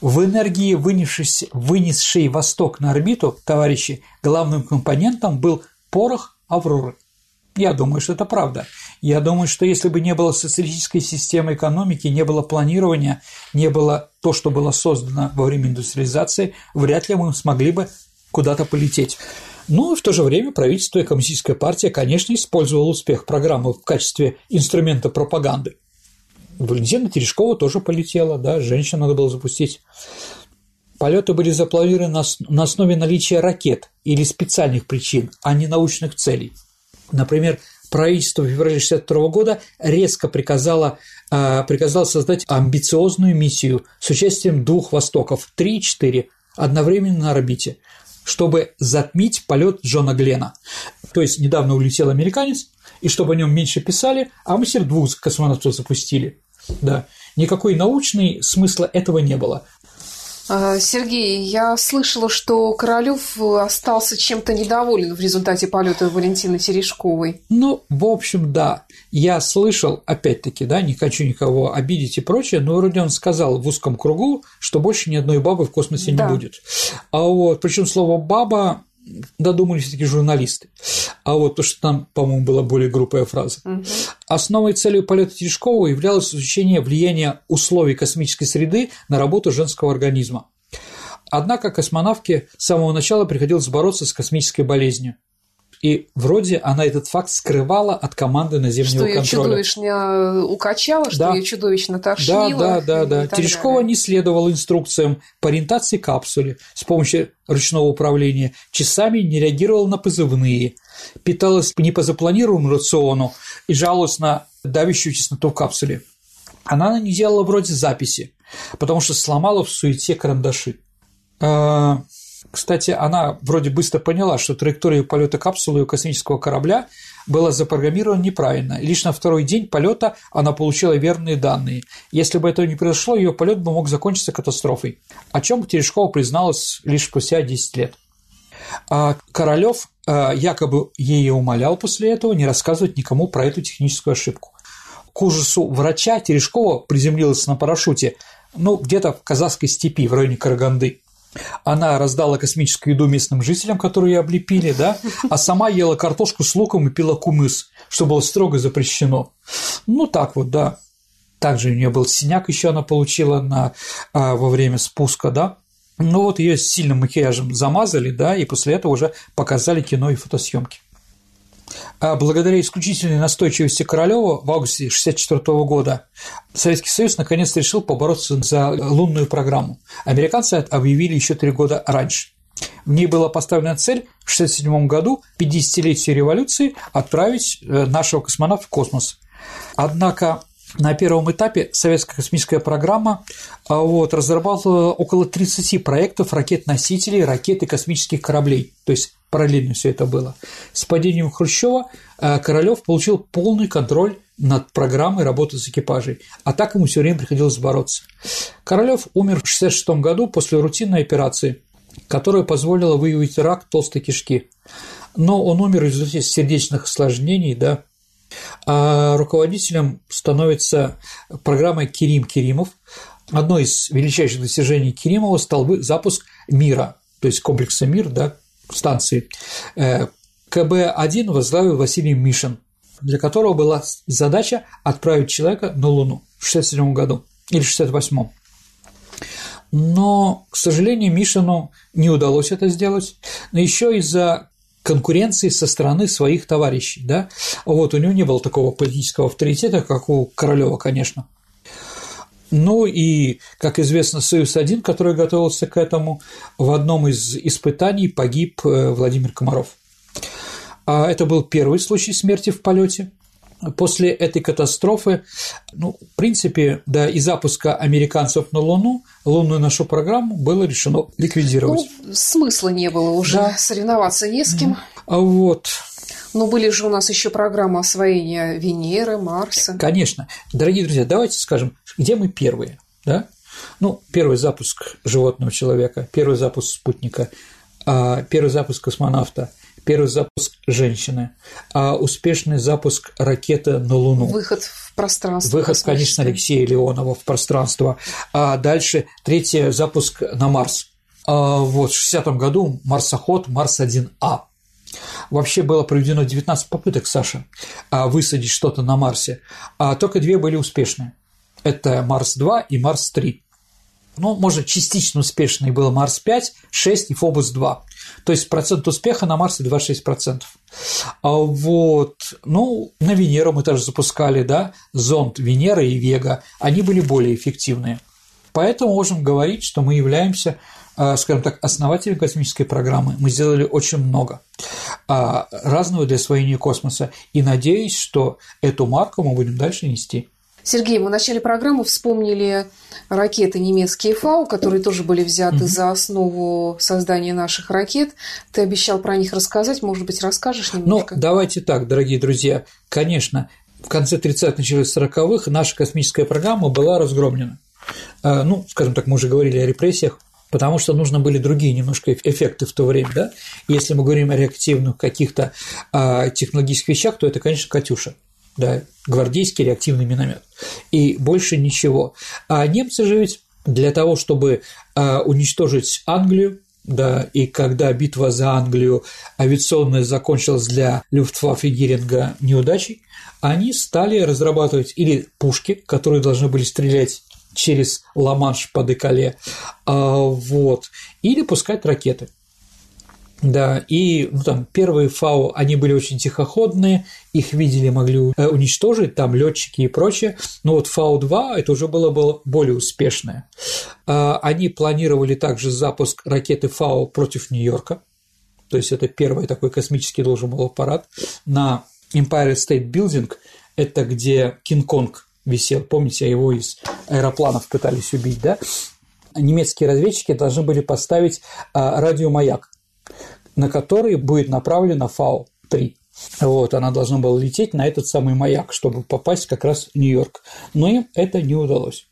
«В энергии, вынесшей Восток на орбиту, товарищи, главным компонентом был порох Авроры». Я думаю, что это правда. Я думаю, что если бы не было социалистической системы экономики, не было планирования, не было то, что было создано во время индустриализации, вряд ли мы смогли бы куда-то полететь. Но в то же время правительство и Коммунистическая партия, конечно, использовало успех программы в качестве инструмента пропаганды. Валентина Терешкова тоже полетела, да, женщину надо было запустить. Полеты были запланированы на основе наличия ракет или специальных причин, а не научных целей. Например, правительство в феврале 1962 года резко приказало создать амбициозную миссию с участием двух Востоков, 3 и 4, одновременно на орбите, чтобы затмить полет Джона Гленна. То есть недавно улетел американец, и чтобы о нем меньше писали, а мы теперь 2 космонавтов запустили. Да. Никакой научного смысла этого не было. Сергей, я слышала, что Королёв остался чем-то недоволен в результате полета Валентины Терешковой. В общем, да. Я слышал, опять-таки, да, не хочу никого обидеть и прочее, но вроде он сказал в узком кругу, что больше ни одной бабы в космосе не будет. Причем слово «баба» додумались все-таки журналисты. То, что там, по-моему, была более грубая фраза. Угу. Основой целью полета Терешковой являлось изучение влияния условий космической среды на работу женского организма. Однако космонавтке с самого начала приходилось бороться с космической болезнью. И вроде она этот факт скрывала от команды наземного контроля. Что её чудовищно укачало, что её чудовищно тошнило. Да. Терешкова не следовала инструкциям по ориентации капсуле с помощью ручного управления, часами не реагировала на позывные, питалась не по запланированному рациону и жаловалась на давящую тесноту в капсуле. Она не делала вроде записи, потому что сломала в суете карандаши. Кстати, она вроде быстро поняла, что траектория полета капсулы и космического корабля была запрограммирована неправильно. Лишь на второй день полета она получила верные данные. Если бы этого не произошло, ее полет бы мог закончиться катастрофой, о чем Терешкова призналась лишь спустя 10 лет. А Королёв якобы ей умолял после этого не рассказывать никому про эту техническую ошибку. К ужасу врача Терешкова приземлилась на парашюте, где-то в казахской степи, в районе Караганды. Она раздала космическую еду местным жителям, которые ее облепили, да, а сама ела картошку с луком и пила кумыс, что было строго запрещено. Так. Также у нее был синяк, еще она получила во время спуска, да. Ее сильным макияжем замазали, да, и после этого уже показали кино и фотосъемки. Благодаря исключительной настойчивости Королёва в августе 1964 года Советский Союз наконец решил побороться за лунную программу. Американцы объявили еще 3 года раньше. В ней была поставлена цель в 1967 году, к 50-летию революции, отправить нашего космонавта в космос. Однако на первом этапе советская космическая программа разрабатывала около 30 проектов ракет-носителей, ракет и космических кораблей, то есть параллельно все это было. С падением Хрущева Королёв получил полный контроль над программой работы с экипажей, а так ему все время приходилось бороться. Королёв умер в 1966 году после рутинной операции, которая позволила выявить рак толстой кишки. Но он умер из-за сердечных осложнений, да. А руководителем становится программа «Керим Керимов». Одно из величайших достижений Керимова стал запуск «Мира», то есть комплекса «Мир», да, станции. КБ-1 возглавил Василий Мишин, для которого была задача отправить человека на Луну в 1967 году или в 1968. Но, к сожалению, Мишину не удалось это сделать, но еще из-за конкуренции со стороны своих товарищей, да? У него не было такого политического авторитета, как у Королёва, конечно. И, как известно, «Союз-1», который готовился к этому, в одном из испытаний погиб Владимир Комаров. Это был первый случай смерти в полете. после этой катастрофы, в принципе, да, и запуска американцев на Луну, лунную нашу программу было решено ликвидировать. Смысла не было уже, да. Соревноваться не с кем. Вот. Но были же у нас еще программы освоения Венеры, Марса. Конечно. Дорогие друзья, давайте скажем, где мы первые, да? Первый запуск животного человека, первый запуск спутника, первый запуск космонавта, первый запуск женщины, успешный запуск ракеты на Луну. Выход в пространство. Выход, конечно, Алексея Леонова в пространство. А дальше третий запуск на Марс. В 60-м году марсоход Марс-1А. Вообще было проведено 19 попыток, Саша, высадить что-то на Марсе, а только 2 были успешны. Это Марс-2 и Марс-3. Может, частично успешный был Марс-5, 6 и Фобос-2. То есть процент успеха на Марсе 26%. На Венеру мы тоже запускали, да, зонд Венера и Вега. Они были более эффективные. Поэтому можем говорить, что мы являемся, скажем так, основателем космической программы. Мы сделали очень много разного для освоения космоса. И надеюсь, что эту марку мы будем дальше нести. Сергей, мы в начале программы вспомнили ракеты немецкие «Фау», которые тоже были взяты за основу создания наших ракет. Ты обещал про них рассказать, может быть, расскажешь немножко? Давайте так, дорогие друзья. Конечно, в конце 30-х, начале 40-х наша космическая программа была разгромлена. Скажем так, мы уже говорили о репрессиях, потому что нужны были другие немножко эффекты в то время, да? Если мы говорим о реактивных каких-то технологических вещах, то это, конечно, «Катюша». Да, гвардейский реактивный миномет. И больше ничего. А немцы же ведь для того, чтобы уничтожить Англию, да, и когда битва за Англию авиационная закончилась для Люфтваффе Геринга неудачей, они стали разрабатывать или пушки, которые должны были стрелять через Ла-Манш по Декале, или пускать ракеты. Да, и первые «Фау», они были очень тихоходные, их видели, могли уничтожить, там летчики и прочее, но «Фау-2» это уже было более успешное. Они планировали также запуск ракеты «Фау» против Нью-Йорка, то есть это первый такой космический должен был аппарат, на Empire State Building, это где Кинг-Конг висел, помните, его из аэропланов пытались убить, да? Немецкие разведчики должны были поставить радиомаяк, на который будет направлена «Фау-3». Она должна была лететь на этот самый маяк, чтобы попасть как раз в Нью-Йорк. Но им это не удалось.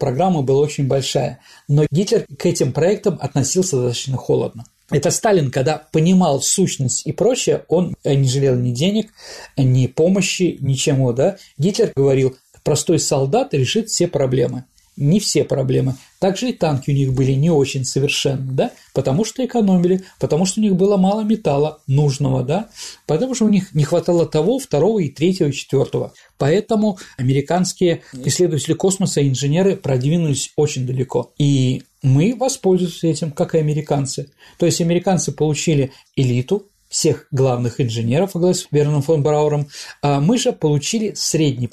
Программа была очень большая. Но Гитлер к этим проектам относился достаточно холодно. Это Сталин, когда понимал сущность и прочее, он не жалел ни денег, ни помощи, ничему. Да? Гитлер говорил, простой солдат решит все проблемы. Не все проблемы. Также и танки у них были не очень совершенны, да, потому что экономили, потому что у них было мало металла нужного, да, потому что у них не хватало того, второго и третьего, и четвертого. Поэтому американские исследователи космоса и инженеры продвинулись очень далеко. И мы воспользуемся этим, как и американцы. То есть американцы получили элиту, всех главных инженеров, согласно Верном фон Брауром, а мы же получили средний,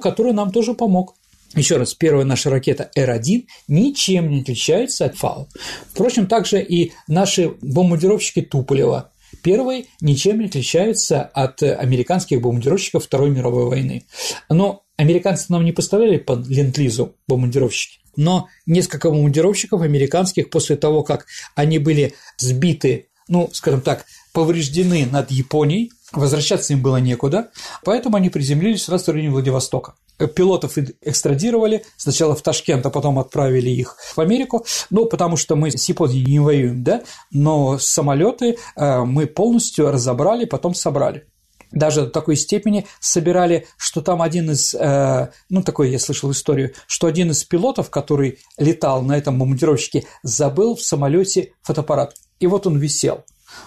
который нам тоже помог. Еще раз, первая наша ракета Р-1 ничем не отличается от «Фау». Впрочем, также и наши бомбардировщики Туполева. Первый ничем не отличается от американских бомбардировщиков Второй мировой войны. Но американцы нам не поставляли по ленд-лизу бомбардировщики. Но несколько бомбардировщиков американских после того, как они были сбиты, повреждены над Японией, возвращаться им было некуда, поэтому они приземлились сразу в районе Владивостока. Пилотов экстрадировали, сначала в Ташкент, а потом отправили их в Америку, потому что мы с Японией не воюем, да, но самолеты мы полностью разобрали, потом собрали. Даже до такой степени собирали, что там один из, такой я слышал историю, что один из пилотов, который летал на этом бомбардировщике, забыл в самолете фотоаппарат, и он висел.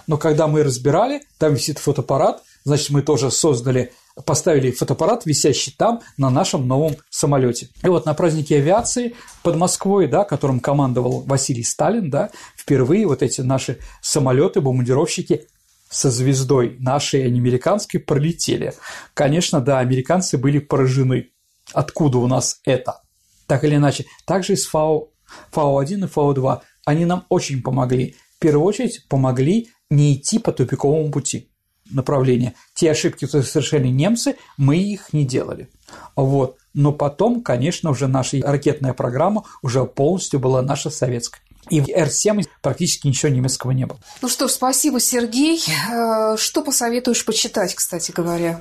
Но когда мы разбирали, там висит фотоаппарат, значит, мы тоже поставили фотоаппарат, висящий там на нашем новом самолете. И на празднике авиации под Москвой, да, которым командовал Василий Сталин, да, впервые эти наши самолеты, бомбардировщики со звездой нашей, а не американской, пролетели. Конечно, да, американцы были поражены. Откуда у нас это? Так или иначе. Также и с «Фау-1» и «Фау-2». Они нам очень помогли. В первую очередь помогли не идти по тупиковому пути. направление. Те ошибки, которые совершили немцы, мы их не делали. Вот. Но потом, конечно, уже наша ракетная программа уже полностью была наша советская. И в Р-7 практически ничего немецкого не было. Ну что ж, спасибо, Сергей. Что посоветуешь почитать, кстати говоря?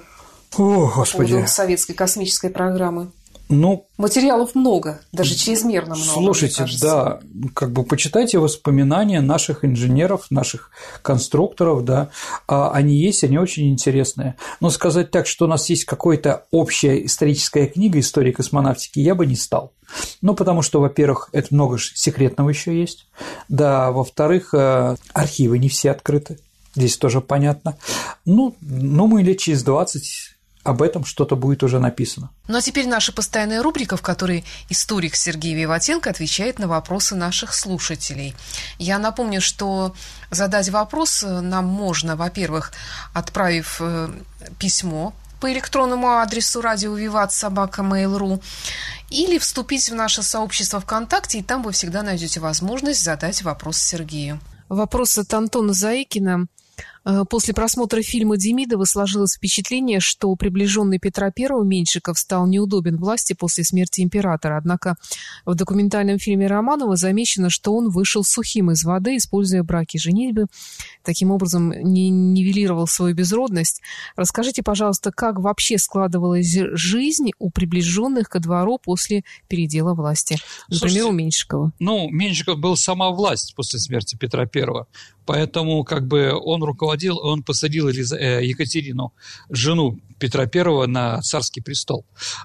О, Господи. По советской космической программы. Ну, материалов много, даже чрезмерно много. Слушайте, да, как бы почитайте воспоминания наших инженеров, наших конструкторов, да, они есть, они очень интересные. Но сказать так, что у нас есть какая-то общая историческая книга истории космонавтики, я бы не стал. Ну, потому что, во-первых, это много секретного еще есть, да, во-вторых, архивы не все открыты, здесь тоже понятно. Ну, мы лет через 20 об этом что-то будет уже написано. Ну, а теперь наша постоянная рубрика, в которой историк Сергей Виватенко отвечает на вопросы наших слушателей. Я напомню, что задать вопрос нам можно, во-первых, отправив письмо по электронному адресу radio@vivat.mail.ru или вступить в наше сообщество ВКонтакте, и там вы всегда найдете возможность задать вопрос Сергею. Вопрос от Антона Заикина. После просмотра фильма Демидова сложилось впечатление, что приближенный Петра I Меньшиков стал неудобен власти после смерти императора. Однако в документальном фильме Романова замечено, что он вышел сухим из воды, используя браки и женитьбы. Таким образом, нивелировал свою безродность. Расскажите, пожалуйста, как вообще складывалась жизнь у приближенных ко двору после передела власти? Например, слушайте, у Меньшикова. Ну, Меньшиков был сама власть после смерти Петра I. Поэтому как бы он руководил, он посадил Екатерину, жену Петра I, на царский престол,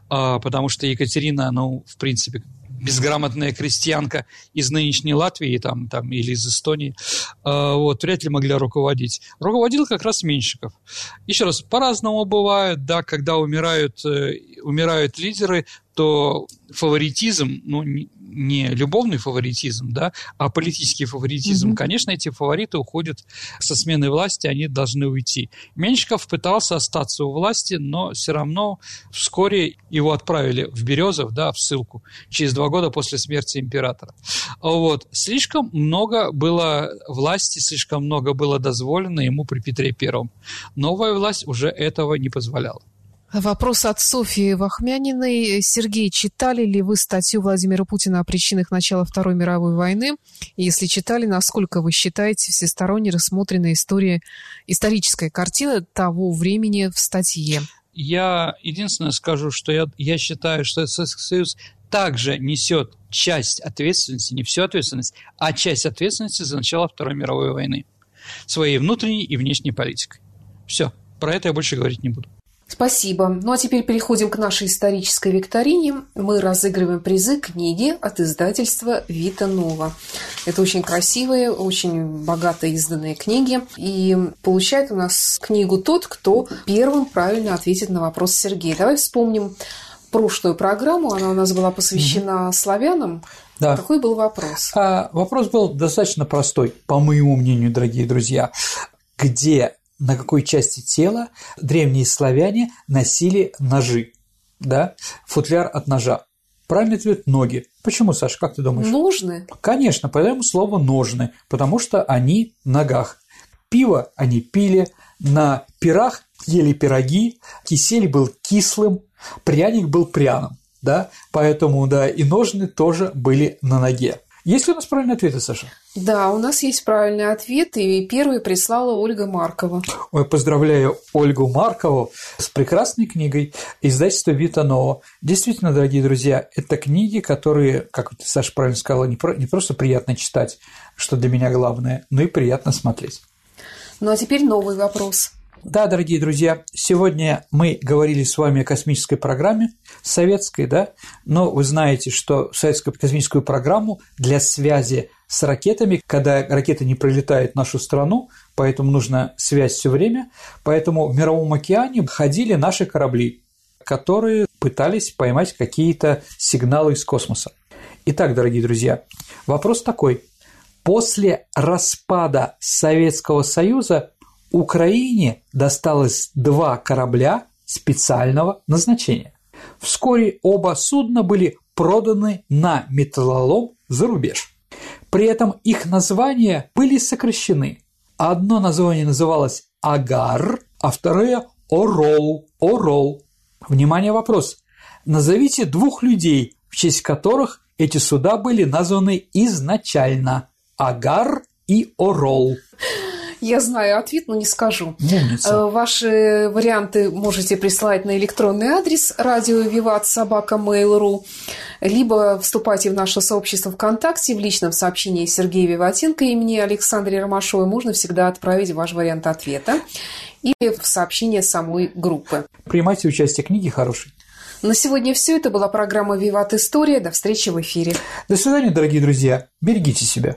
потому что Екатерина, ну, в принципе, безграмотная крестьянка из нынешней Латвии там, или из Эстонии, вот, вряд ли могла руководить. Руководил как раз Меньшиков. Еще раз, по-разному бывает, да, когда умирают лидеры, то фаворитизм, ну, не любовный фаворитизм, да, а политический фаворитизм, конечно, эти фавориты уходят со смены власти, они должны уйти. Меньшиков пытался остаться у власти, но все равно вскоре его отправили в Березов, да, в ссылку, через 2 года после смерти императора. Вот. Слишком много было власти, слишком много было дозволено ему при Петре Первом. Новая власть уже этого не позволяла. Вопрос от Софьи Вахмяниной. Сергей, читали ли вы статью Владимира Путина о причинах начала Второй мировой войны? Если читали, насколько вы считаете всесторонне рассмотрена историческая картина того времени в статье? Я единственное скажу, что я считаю, что Советский Союз также несет часть ответственности, не всю ответственность, а часть ответственности за начало Второй мировой войны своей внутренней и внешней политикой. Все, про это я больше говорить не буду. Спасибо. Ну а теперь переходим к нашей исторической викторине. Мы разыгрываем призы книги от издательства «Витанова». Это очень красивые, очень богато изданные книги. И получает у нас книгу тот, кто первым правильно ответит на вопрос Сергея. Давай вспомним прошлую программу. Она у нас была посвящена славянам. Да. Какой был вопрос? Вопрос был достаточно простой, по моему мнению, дорогие друзья. На какой части тела древние славяне носили ножи, да, футляр от ножа? Правильный ответ – ноги. Почему, Саша, как ты думаешь? Ножны. Конечно, поэтому слово «ножны», потому что они в ногах. Пиво они пили, на пирах ели пироги, кисель был кислым, пряник был пряным, да, поэтому, да, и ножны тоже были на ноге. Есть ли у нас правильные ответы, Саша? Да, у нас есть правильные ответы, и первый прислала Ольга Маркова. Ой, поздравляю Ольгу Маркову с прекрасной книгой издательства «Витанова». Действительно, дорогие друзья, это книги, которые, как Саша правильно сказала, не просто приятно читать, что для меня главное, но и приятно смотреть. Ну, а теперь новый вопрос. Да, дорогие друзья, сегодня мы говорили с вами о космической программе, советской, да, но вы знаете, что советскую космическую программу для связи с ракетами, когда ракеты не пролетают в нашу страну, поэтому нужна связь все время, поэтому в Мировом океане ходили наши корабли, которые пытались поймать какие-то сигналы из космоса. Итак, дорогие друзья, вопрос такой. После распада Советского Союза Украине досталось 2 корабля специального назначения. Вскоре оба судна были проданы на металлолом за рубеж. При этом их названия были сокращены. Одно название называлось «Агар», а второе – орол, орол. Внимание, вопрос. Назовите двух людей, в честь которых эти суда были названы изначально – Агар и Орол. Я знаю ответ, но не скажу. Умница. Ваши варианты можете прислать на электронный адрес radio@vivat@mail.ru, либо вступайте в наше сообщество ВКонтакте. В личном сообщении Сергея Виватенко и мне, Александре Ромашовой, можно всегда отправить ваш вариант ответа или в сообщение самой группы. Принимайте участие, книги хорошие. На сегодня все. Это была программа «Виват. История». До встречи в эфире. До свидания, дорогие друзья. Берегите себя.